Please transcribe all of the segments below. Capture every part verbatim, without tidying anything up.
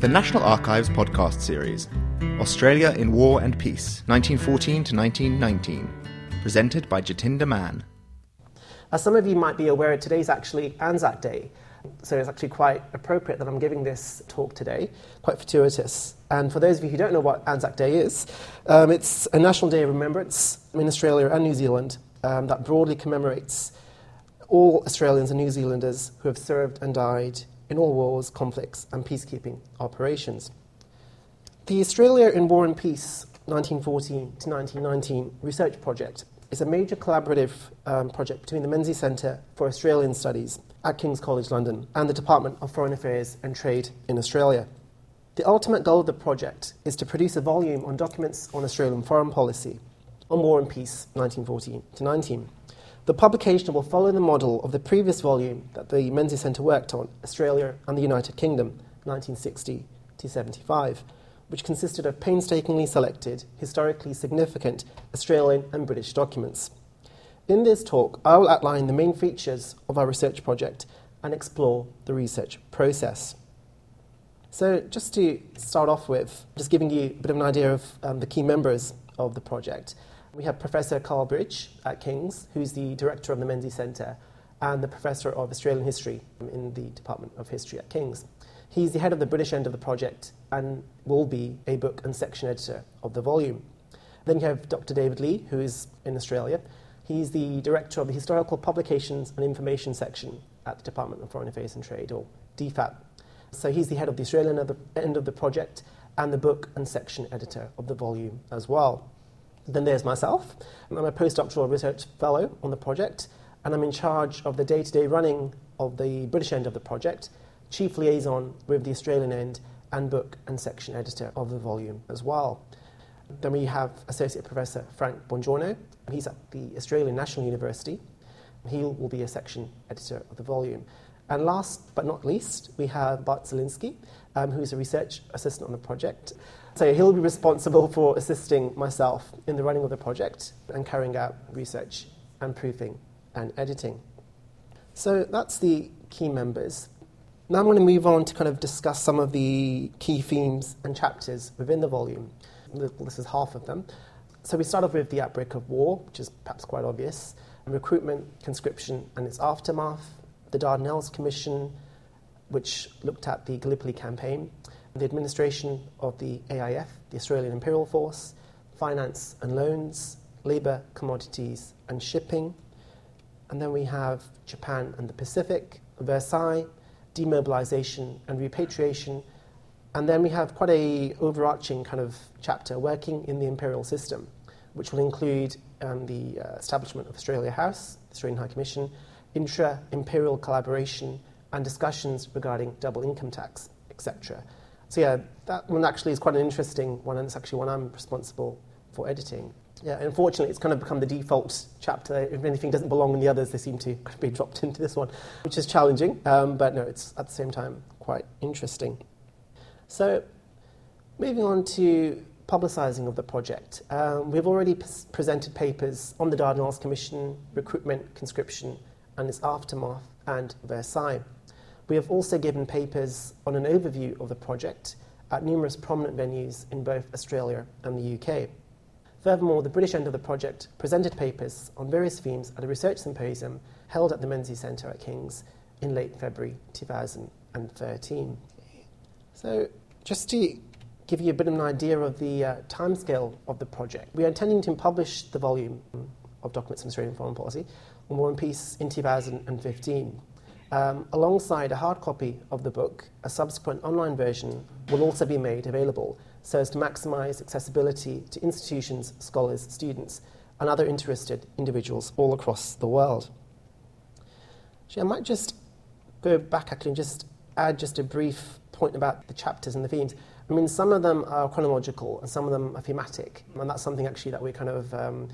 The National Archives podcast series, Australia in War and Peace, nineteen fourteen to nineteen nineteen, presented by Jatinder Mann. As some of you might be aware, today's actually Anzac Day, so it's actually quite appropriate that I'm giving this talk today, quite fortuitous. And for those of you who don't know what Anzac Day is, um, it's a national day of remembrance in Australia and New Zealand um, that broadly commemorates all Australians and New Zealanders who have served and died in all wars, conflicts and peacekeeping operations. The Australia in War and Peace nineteen fourteen to nineteen nineteen research project is a major collaborative um, project between the Menzies Centre for Australian Studies at King's College London and the Department of Foreign Affairs and Trade in Australia. The ultimate goal of the project is to produce a volume on documents on Australian foreign policy on War and Peace nineteen fourteen to nineteen. The publication will follow the model of the previous volume that the Menzies Centre worked on, Australia and the United Kingdom, nineteen sixty to seventy-five, which consisted of painstakingly selected, historically significant Australian and British documents. In this talk, I will outline the main features of our research project and explore the research process. So just to start off with, just giving you a bit of an idea of um, the key members of the project. We have Professor Carl Bridge at King's, who's the director of the Menzies Centre and the Professor of Australian History in the Department of History at King's. He's the head of the British end of the project and will be a book and section editor of the volume. Then you have Doctor David Lee, who is in Australia. He's the director of the Historical Publications and Information section at the Department of Foreign Affairs and Trade, or D FAT. So he's the head of the Australian end of the project and the book and section editor of the volume as well. Then there's myself. I'm a postdoctoral research fellow on the project, and I'm in charge of the day-to-day running of the British end of the project, chief liaison with the Australian end, and book and section editor of the volume as well. Then we have Associate Professor Frank Bongiorno. He's at the Australian National University. He will be a section editor of the volume. And last but not least, we have Bart Zielinski, um, who is a research assistant on the project. So he'll be responsible for assisting myself in the running of the project and carrying out research and proofing and editing. So that's the key members. Now I'm going to move on to kind of discuss some of the key themes and chapters within the volume. This is half of them. So we start off with the outbreak of war, which is perhaps quite obvious, and recruitment, conscription and its aftermath, the Dardanelles Commission, which looked at the Gallipoli campaign, the administration of the A I F, the Australian Imperial Force, finance and loans, labour, commodities and shipping. And then we have Japan and the Pacific, Versailles, demobilisation and repatriation. And then we have quite a overarching kind of chapter, working in the imperial system, which will include um, the uh, establishment of Australia House, the Australian High Commission, intra-imperial collaboration and discussions regarding double income tax, et cetera. So yeah, that one actually is quite an interesting one, and it's actually one I'm responsible for editing. Yeah, unfortunately, it's kind of become the default chapter. If anything doesn't belong in the others, they seem to be dropped into this one, which is challenging, um, but no, it's at the same time quite interesting. So, moving on to publicising of the project. Um, we've already p- presented papers on the Dardanelles Commission, recruitment, conscription and its aftermath, and Versailles. We have also given papers on an overview of the project at numerous prominent venues in both Australia and the U K. Furthermore, the British end of the project presented papers on various themes at a research symposium held at the Menzies Centre at King's in late February two thousand thirteen. So, just to give you a bit of an idea of the uh, timescale of the project, we are intending to publish the volume of documents on Australian foreign policy on War and Peace in two thousand fifteen. Um, alongside a hard copy of the book, a subsequent online version will also be made available so as to maximise accessibility to institutions, scholars, students, and other interested individuals all across the world. Actually, I might just go back actually and just add just a brief point about the chapters and the themes. I mean, some of them are chronological and some of them are thematic, and that's something actually that we kind of um,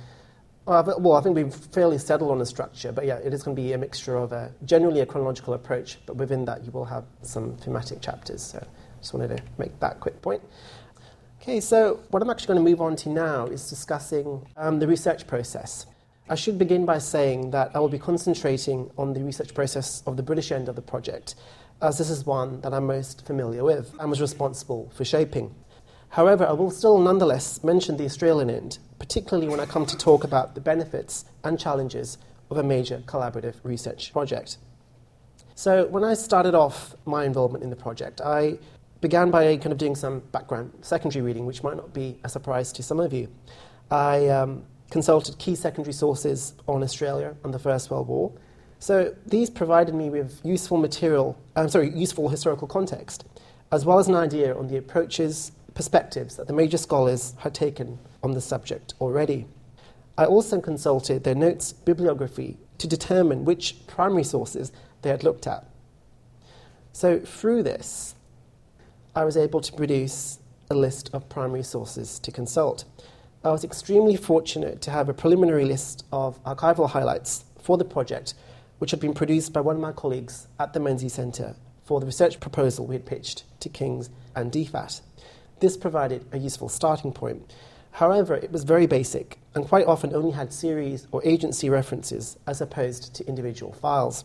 well, I think we've fairly settled on a structure, but yeah, it is going to be a mixture of a generally a chronological approach, but within that you will have some thematic chapters. So I just wanted to make that quick point. Okay, so what I'm actually going to move on to now is discussing um, the research process. I should begin by saying that I will be concentrating on the research process of the British end of the project, as this is one that I'm most familiar with and was responsible for shaping. However, I will still nonetheless mention the Australian end, particularly when I come to talk about the benefits and challenges of a major collaborative research project. So when I started off my involvement in the project, I began by kind of doing some background secondary reading, which might not be a surprise to some of you. I um, consulted key secondary sources on Australia and the First World War. So these provided me with useful material, I'm sorry, useful historical context, as well as an idea on the approaches, perspectives that the major scholars had taken on the subject already. I also consulted their notes bibliography to determine which primary sources they had looked at. So through this, I was able to produce a list of primary sources to consult. I was extremely fortunate to have a preliminary list of archival highlights for the project, which had been produced by one of my colleagues at the Menzies Centre for the research proposal we had pitched to King's and D F A T. This provided a useful starting point. However, it was very basic and quite often only had series or agency references as opposed to individual files.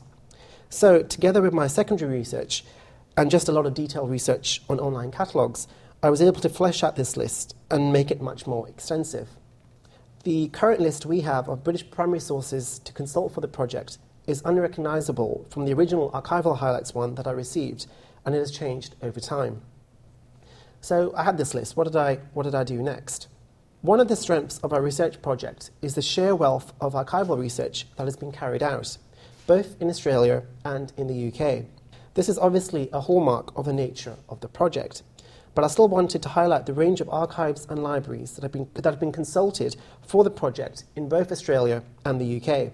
So, together with my secondary research, and just a lot of detailed research on online catalogues, I was able to flesh out this list and make it much more extensive. The current list we have of British primary sources to consult for the project is unrecognisable from the original archival highlights one that I received, and it has changed over time. So I had this list. What did I, what did I do next? One of the strengths of our research project is the sheer wealth of archival research that has been carried out, both in Australia and in the U K. This is obviously a hallmark of the nature of the project, but I still wanted to highlight the range of archives and libraries that have been, that have been consulted for the project in both Australia and the U K.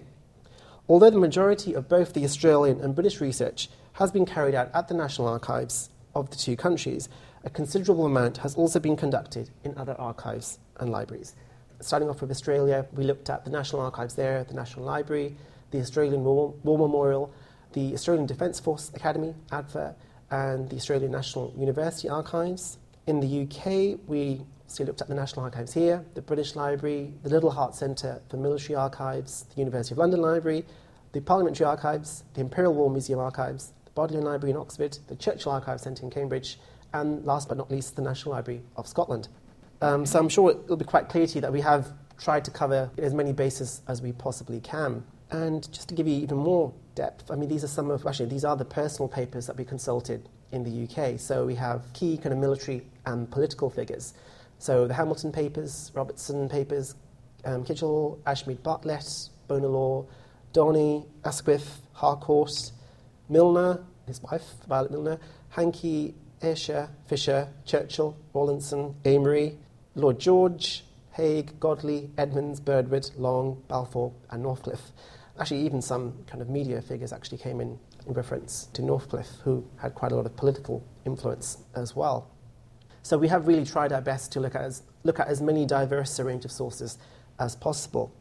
Although the majority of both the Australian and British research has been carried out at the National Archives of the two countries, a considerable amount has also been conducted in other archives and libraries. Starting off with Australia, we looked at the National Archives there, the National Library, the Australian War, War Memorial, the Australian Defence Force Academy, A D F A, and the Australian National University Archives. In the U K, we still looked at the National Archives here, the British Library, the Little Hart Centre for Military Archives, the University of London Library, the Parliamentary Archives, the Imperial War Museum Archives, the Bodleian Library in Oxford, the Churchill Archives Centre in Cambridge, and last but not least, the National Library of Scotland. Um, so I'm sure it will be quite clear to you that we have tried to cover as many bases as we possibly can. And just to give you even more depth, I mean, these are some of, actually, these are the personal papers that we consulted in the U K. So we have key kind of military and political figures. So the Hamilton papers, Robertson papers, um, Kitchell, Ashmead Bartlett, Bonar Law, Donny, Asquith, Harcourt, Milner, his wife, Violet Milner, Hankey, Ayrshire, Fisher, Churchill, Rawlinson, Amory, Lord George, Haig, Godley, Edmonds, Birdwood, Long, Balfour, and Northcliffe. Actually, even some kind of media figures actually came in in reference to Northcliffe, who had quite a lot of political influence as well. So we have really tried our best to look at as, look at as many diverse a range of sources as possible.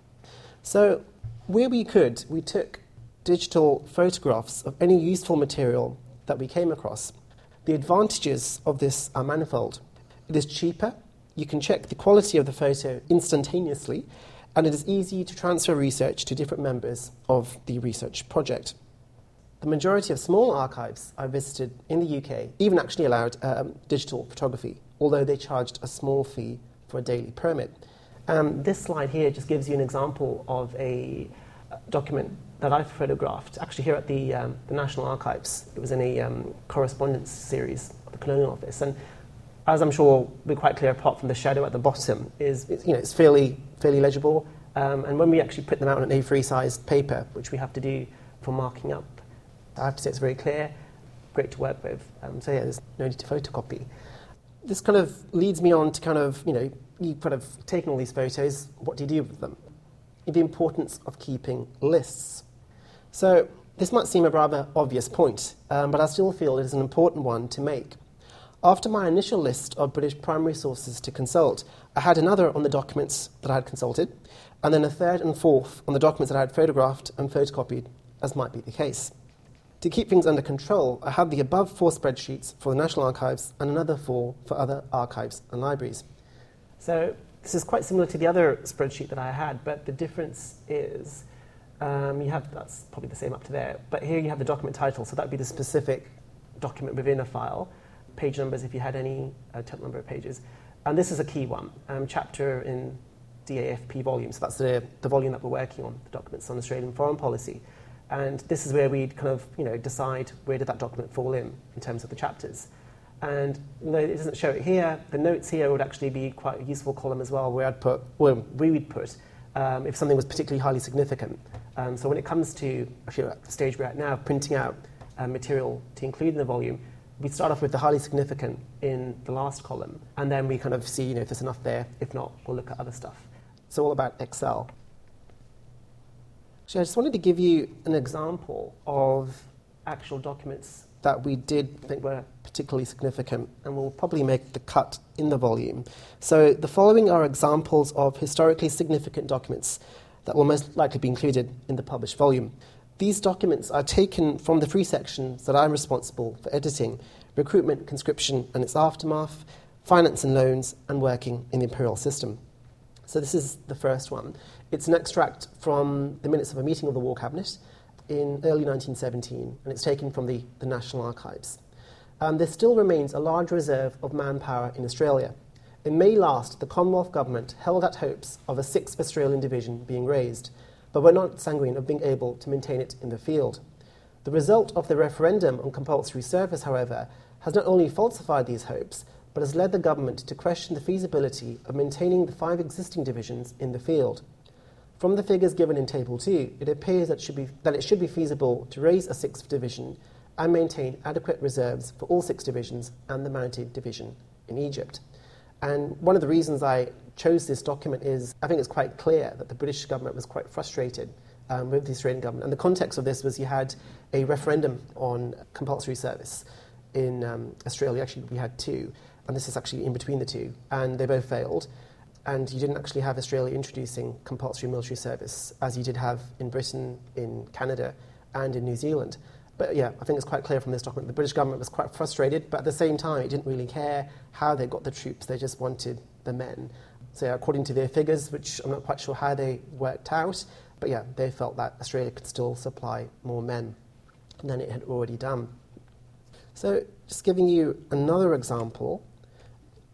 So where we could, we took digital photographs of any useful material that we came across. The advantages of this are manifold. It is cheaper. You can check the quality of the photo instantaneously, and it is easy to transfer research to different members of the research project. The majority of small archives I visited in the U K even actually allowed um, digital photography, although they charged a small fee for a daily permit. Um, this slide here just gives you an example of a document that I photographed, actually here at the, um, the National Archives. It was in a um, correspondence series of the Colonial Office, and as I'm sure will be quite clear, apart from the shadow at the bottom, is you know it's fairly fairly legible. Um, and when we actually print them out on an A three sized paper, which we have to do for marking up, I have to say it's very clear, great to work with. Um, so yeah, there's no need to photocopy. This kind of leads me on to kind of you know you've kind of taken all these photos. What do you do with them? The importance of keeping lists. So this might seem a rather obvious point, um, but I still feel it is an important one to make. After my initial list of British primary sources to consult, I had another on the documents that I had consulted, and then a third and fourth on the documents that I had photographed and photocopied, as might be the case. To keep things under control, I had the above four spreadsheets for the National Archives and another four for other archives and libraries. So this is quite similar to the other spreadsheet that I had, but the difference is um, you have that's probably the same up to there, but here you have the document title, so that would be the specific document within a file, page numbers if you had any, uh, total number of pages. And this is a key one, um, chapter in D A F P volume. So that's the, the volume that we're working on, the documents on Australian foreign policy. And this is where we'd kind of, you know, decide where did that document fall in, in terms of the chapters. And though it doesn't show it here, the notes here would actually be quite a useful column as well, where I'd put, well, we would put, um, if something was particularly highly significant. Um, so when it comes to, actually at the stage we're at now, printing out uh, material to include in the volume, we start off with the highly significant in the last column, and then we kind of see, you know, if there's enough there. If not, we'll look at other stuff. It's all about Excel. So I just wanted to give you an example of actual documents that we did think were particularly significant and will probably make the cut in the volume. So the following are examples of historically significant documents that will most likely be included in the published volume. These documents are taken from the three sections that I'm responsible for editing: recruitment, conscription and its aftermath, finance and loans, and working in the imperial system. So this is the first one. It's an extract from the minutes of a meeting of the War Cabinet in early nineteen seventeen, and it's taken from the, the National Archives. Um, there still remains a large reserve of manpower in Australia. In May last, the Commonwealth Government held out hopes of a sixth Australian Division being raised, but were not sanguine of being able to maintain it in the field. The result of the referendum on compulsory service, however, has not only falsified these hopes, but has led the government to question the feasibility of maintaining the five existing divisions in the field. From the figures given in Table two, it appears that, should be, that it should be feasible to raise a sixth division and maintain adequate reserves for all six divisions and the mounted division in Egypt. And one of the reasons I chose this document is I think it's quite clear that the British government was quite frustrated um, with the Australian government. And the context of this was you had a referendum on compulsory service in um, Australia. Actually, we had two, and this is actually in between the two, and they both failed. And you didn't actually have Australia introducing compulsory military service as you did have in Britain, in Canada, and in New Zealand. But yeah, I think it's quite clear from this document the British government was quite frustrated, but at the same time it didn't really care how they got the troops, they just wanted the men. So yeah, according to their figures, which I'm not quite sure how they worked out, but yeah, they felt that Australia could still supply more men than it had already done. So just giving you another example.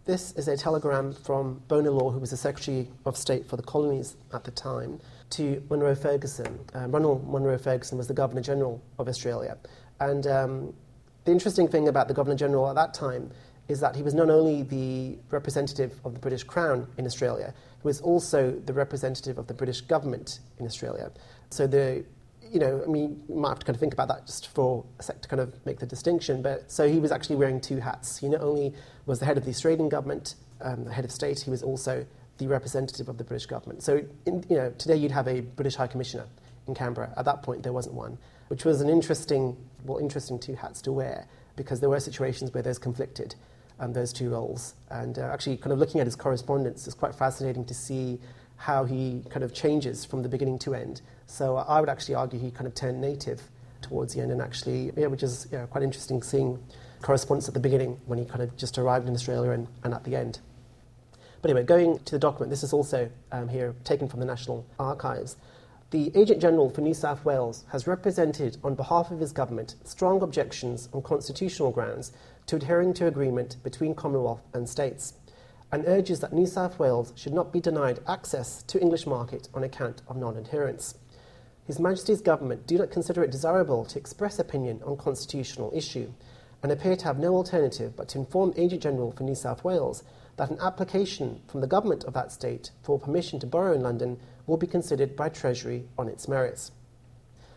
This is a telegram from Bonar Law, who was the Secretary of State for the Colonies at the time, to Munro Ferguson. Uh, Ronald Munro Ferguson was the Governor-General of Australia. And um, the interesting thing about the Governor-General at that time is that he was not only the representative of the British Crown in Australia, he was also the representative of the British government in Australia. So the You know, I mean, you might have to kind of think about that just for a sec to kind of make the distinction. But so he was actually wearing two hats. He not only was the head of the Australian government, um, the head of state, he was also the representative of the British government. So, in, you know, today you'd have a British High Commissioner in Canberra. At that point, there wasn't one, which was an interesting, well, interesting two hats to wear, because there were situations where those conflicted, um, those two roles. And uh, actually, kind of looking at his correspondence, it's quite fascinating to see how he kind of changes from the beginning to end. So I would actually argue he kind of turned native towards the end, and actually, yeah, which is, you know, quite interesting seeing correspondence at the beginning when he kind of just arrived in Australia and, and at the end. But anyway, going to the document, this is also um, here taken from the National Archives. The Agent General for New South Wales has represented on behalf of his government strong objections on constitutional grounds to adhering to agreement between Commonwealth and states, and urges that New South Wales should not be denied access to English market on account of non-adherence. His Majesty's Government do not consider it desirable to express opinion on constitutional issue, and appear to have no alternative but to inform Agent General for New South Wales that an application from the Government of that state for permission to borrow in London will be considered by Treasury on its merits.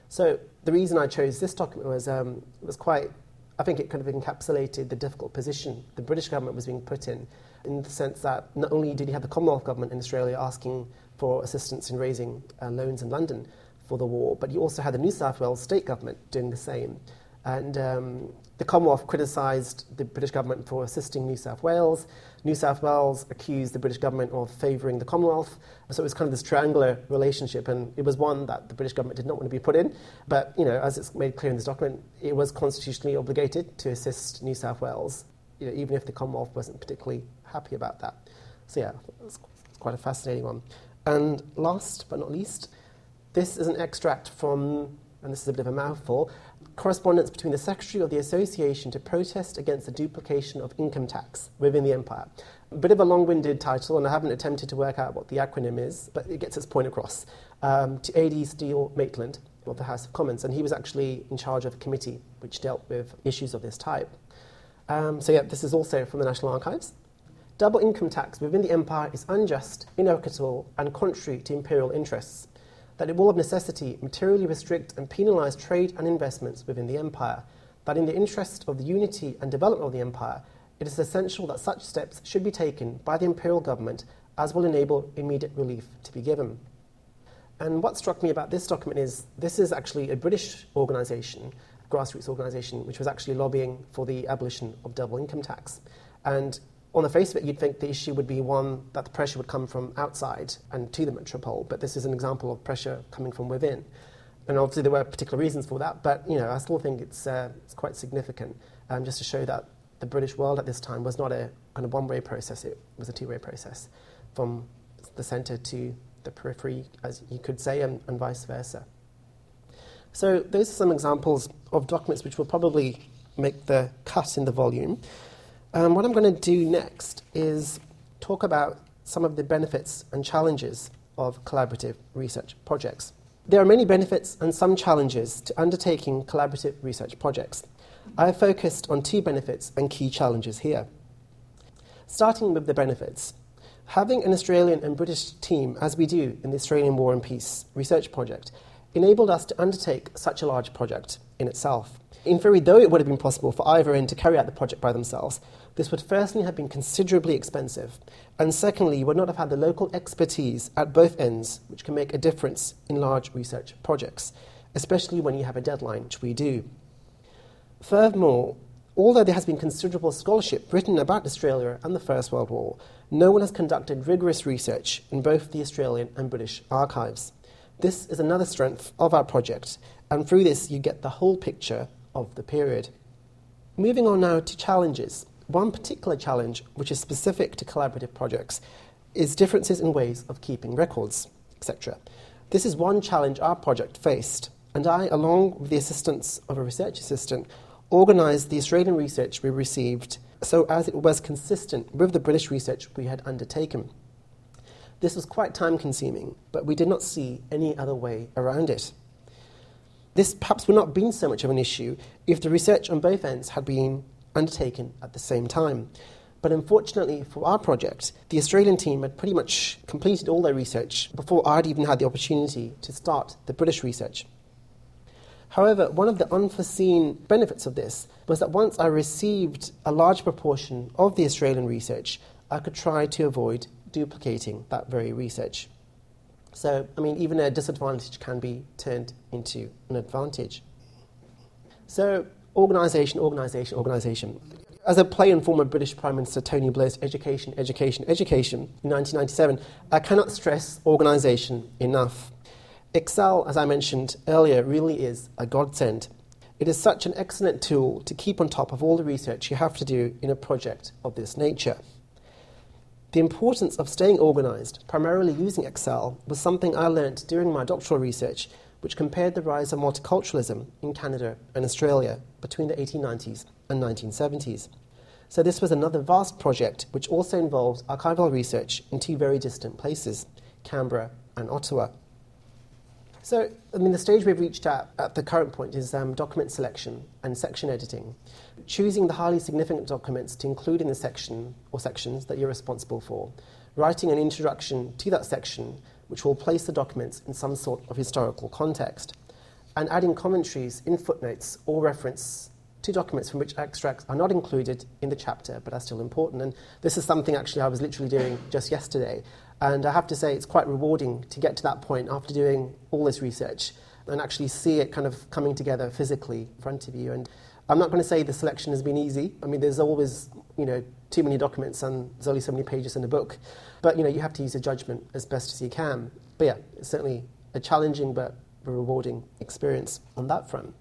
So the reason I chose this document was um, it was quite, I think it kind of encapsulated the difficult position the British government was being put in, in the sense that not only did you have the Commonwealth government in Australia asking for assistance in raising uh, loans in London for the war, but you also had the New South Wales state government doing the same. And um, the Commonwealth criticised the British government for assisting New South Wales. New South Wales accused the British government of favouring the Commonwealth. So it was kind of this triangular relationship, and it was one that the British government did not want to be put in. But, you know, as it's made clear in this document, it was constitutionally obligated to assist New South Wales, you know, even if the Commonwealth wasn't particularly happy about that. So yeah, it's quite a fascinating one. And last but not least, this is an extract from and this is a bit of a mouthful, correspondence between the Secretary of the Association to protest against the duplication of income tax within the empire. A bit of a long-winded title, and I haven't attempted to work out what the acronym is, but it gets its point across, um, to A D Steele Maitland of the House of Commons, and he was actually in charge of a committee which dealt with issues of this type. Um, so yeah, this is also from the National Archives. Double income tax within the empire is unjust, inequitable, and contrary to imperial interests. That it will of necessity materially restrict and penalise trade and investments within the empire, but in the interest of the unity and development of the empire, it is essential that such steps should be taken by the imperial government as will enable immediate relief to be given. And what struck me about this document is this is actually a British organisation, a grassroots organisation, which was actually lobbying for the abolition of double income tax. And on the face of it, you'd think the issue would be one that the pressure would come from outside and to the metropole, but this is an example of pressure coming from within. And obviously there were particular reasons for that, but you know, I still think it's uh, it's quite significant, um, just to show that the British world at this time was not a kind of one-way process, it was a two-way process, from the centre to the periphery, as you could say, and, and vice versa. So those are some examples of documents which will probably make the cut in the volume. Um, what I'm going to do next is talk about some of the benefits and challenges of collaborative research projects. There are many benefits and some challenges to undertaking collaborative research projects. I have focused on two benefits and key challenges here. Starting with the benefits. Having an Australian and British team, as we do in the Australian War and Peace Research Project, enabled us to undertake such a large project in itself. In theory, though it would have been possible for either end to carry out the project by themselves, this would firstly have been considerably expensive, and secondly, you would not have had the local expertise at both ends, which can make a difference in large research projects, especially when you have a deadline, which we do. Furthermore, although there has been considerable scholarship written about Australia and the First World War, no one has conducted rigorous research in both the Australian and British archives. This is another strength of our project, and through this you get the whole picture of the period. Moving on now to challenges. One particular challenge, which is specific to collaborative projects, is differences in ways of keeping records, et cetera. This is one challenge our project faced, and I, along with the assistance of a research assistant, organised the Australian research we received so as it was consistent with the British research we had undertaken. This was quite time-consuming, but we did not see any other way around it. This perhaps would not have been so much of an issue if the research on both ends had been undertaken at the same time. But unfortunately for our project, the Australian team had pretty much completed all their research before I'd even had the opportunity to start the British research. However, one of the unforeseen benefits of this was that once I received a large proportion of the Australian research, I could try to avoid duplicating that very research. So, I mean, even a disadvantage can be turned into an advantage. So, organisation, organisation, organisation. As a play on former British Prime Minister Tony Blair's education, education, education in nineteen ninety-seven, I cannot stress organisation enough. Excel, as I mentioned earlier, really is a godsend. It is such an excellent tool to keep on top of all the research you have to do in a project of this nature. The importance of staying organised, primarily using Excel, was something I learnt during my doctoral research, which compared the rise of multiculturalism in Canada and Australia between the eighteen nineties and nineteen seventies. So this was another vast project which also involved archival research in two very distant places, Canberra and Ottawa. So, I mean, the stage we've reached at at the current point is um, document selection and section editing, choosing the highly significant documents to include in the section or sections that you're responsible for, writing an introduction to that section which will place the documents in some sort of historical context, and adding commentaries in footnotes or reference to documents from which extracts are not included in the chapter but are still important. And this is something actually I was literally doing just yesterday. And I have to say it's quite rewarding to get to that point after doing all this research and actually see it kind of coming together physically in front of you. And I'm not going to say the selection has been easy. I mean, there's always, you know, too many documents and there's only so many pages in a book. But, you know, you have to use your judgment as best as you can. But, yeah, it's certainly a challenging but rewarding experience on that front.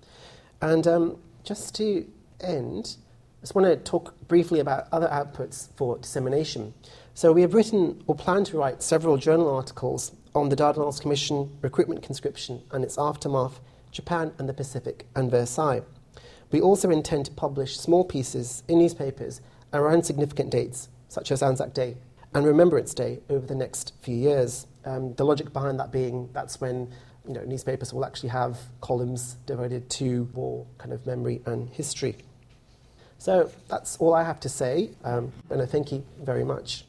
And um, just to end, I just want to talk briefly about other outputs for dissemination. So we have written or plan to write several journal articles on the Dardanelles Commission, recruitment conscription and its aftermath, Japan and the Pacific, and Versailles. We also intend to publish small pieces in newspapers around significant dates, such as Anzac Day and Remembrance Day, over the next few years. Um, the logic behind that being that's when you know newspapers will actually have columns devoted to war, kind of memory and history. So that's all I have to say, um, and I thank you very much.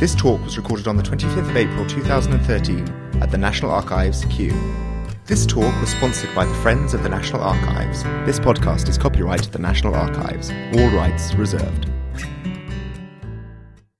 This talk was recorded on the twenty-fifth of April two thousand thirteen at the National Archives, Kew. This talk was sponsored by the Friends of the National Archives. This podcast is copyrighted to the National Archives. All rights reserved.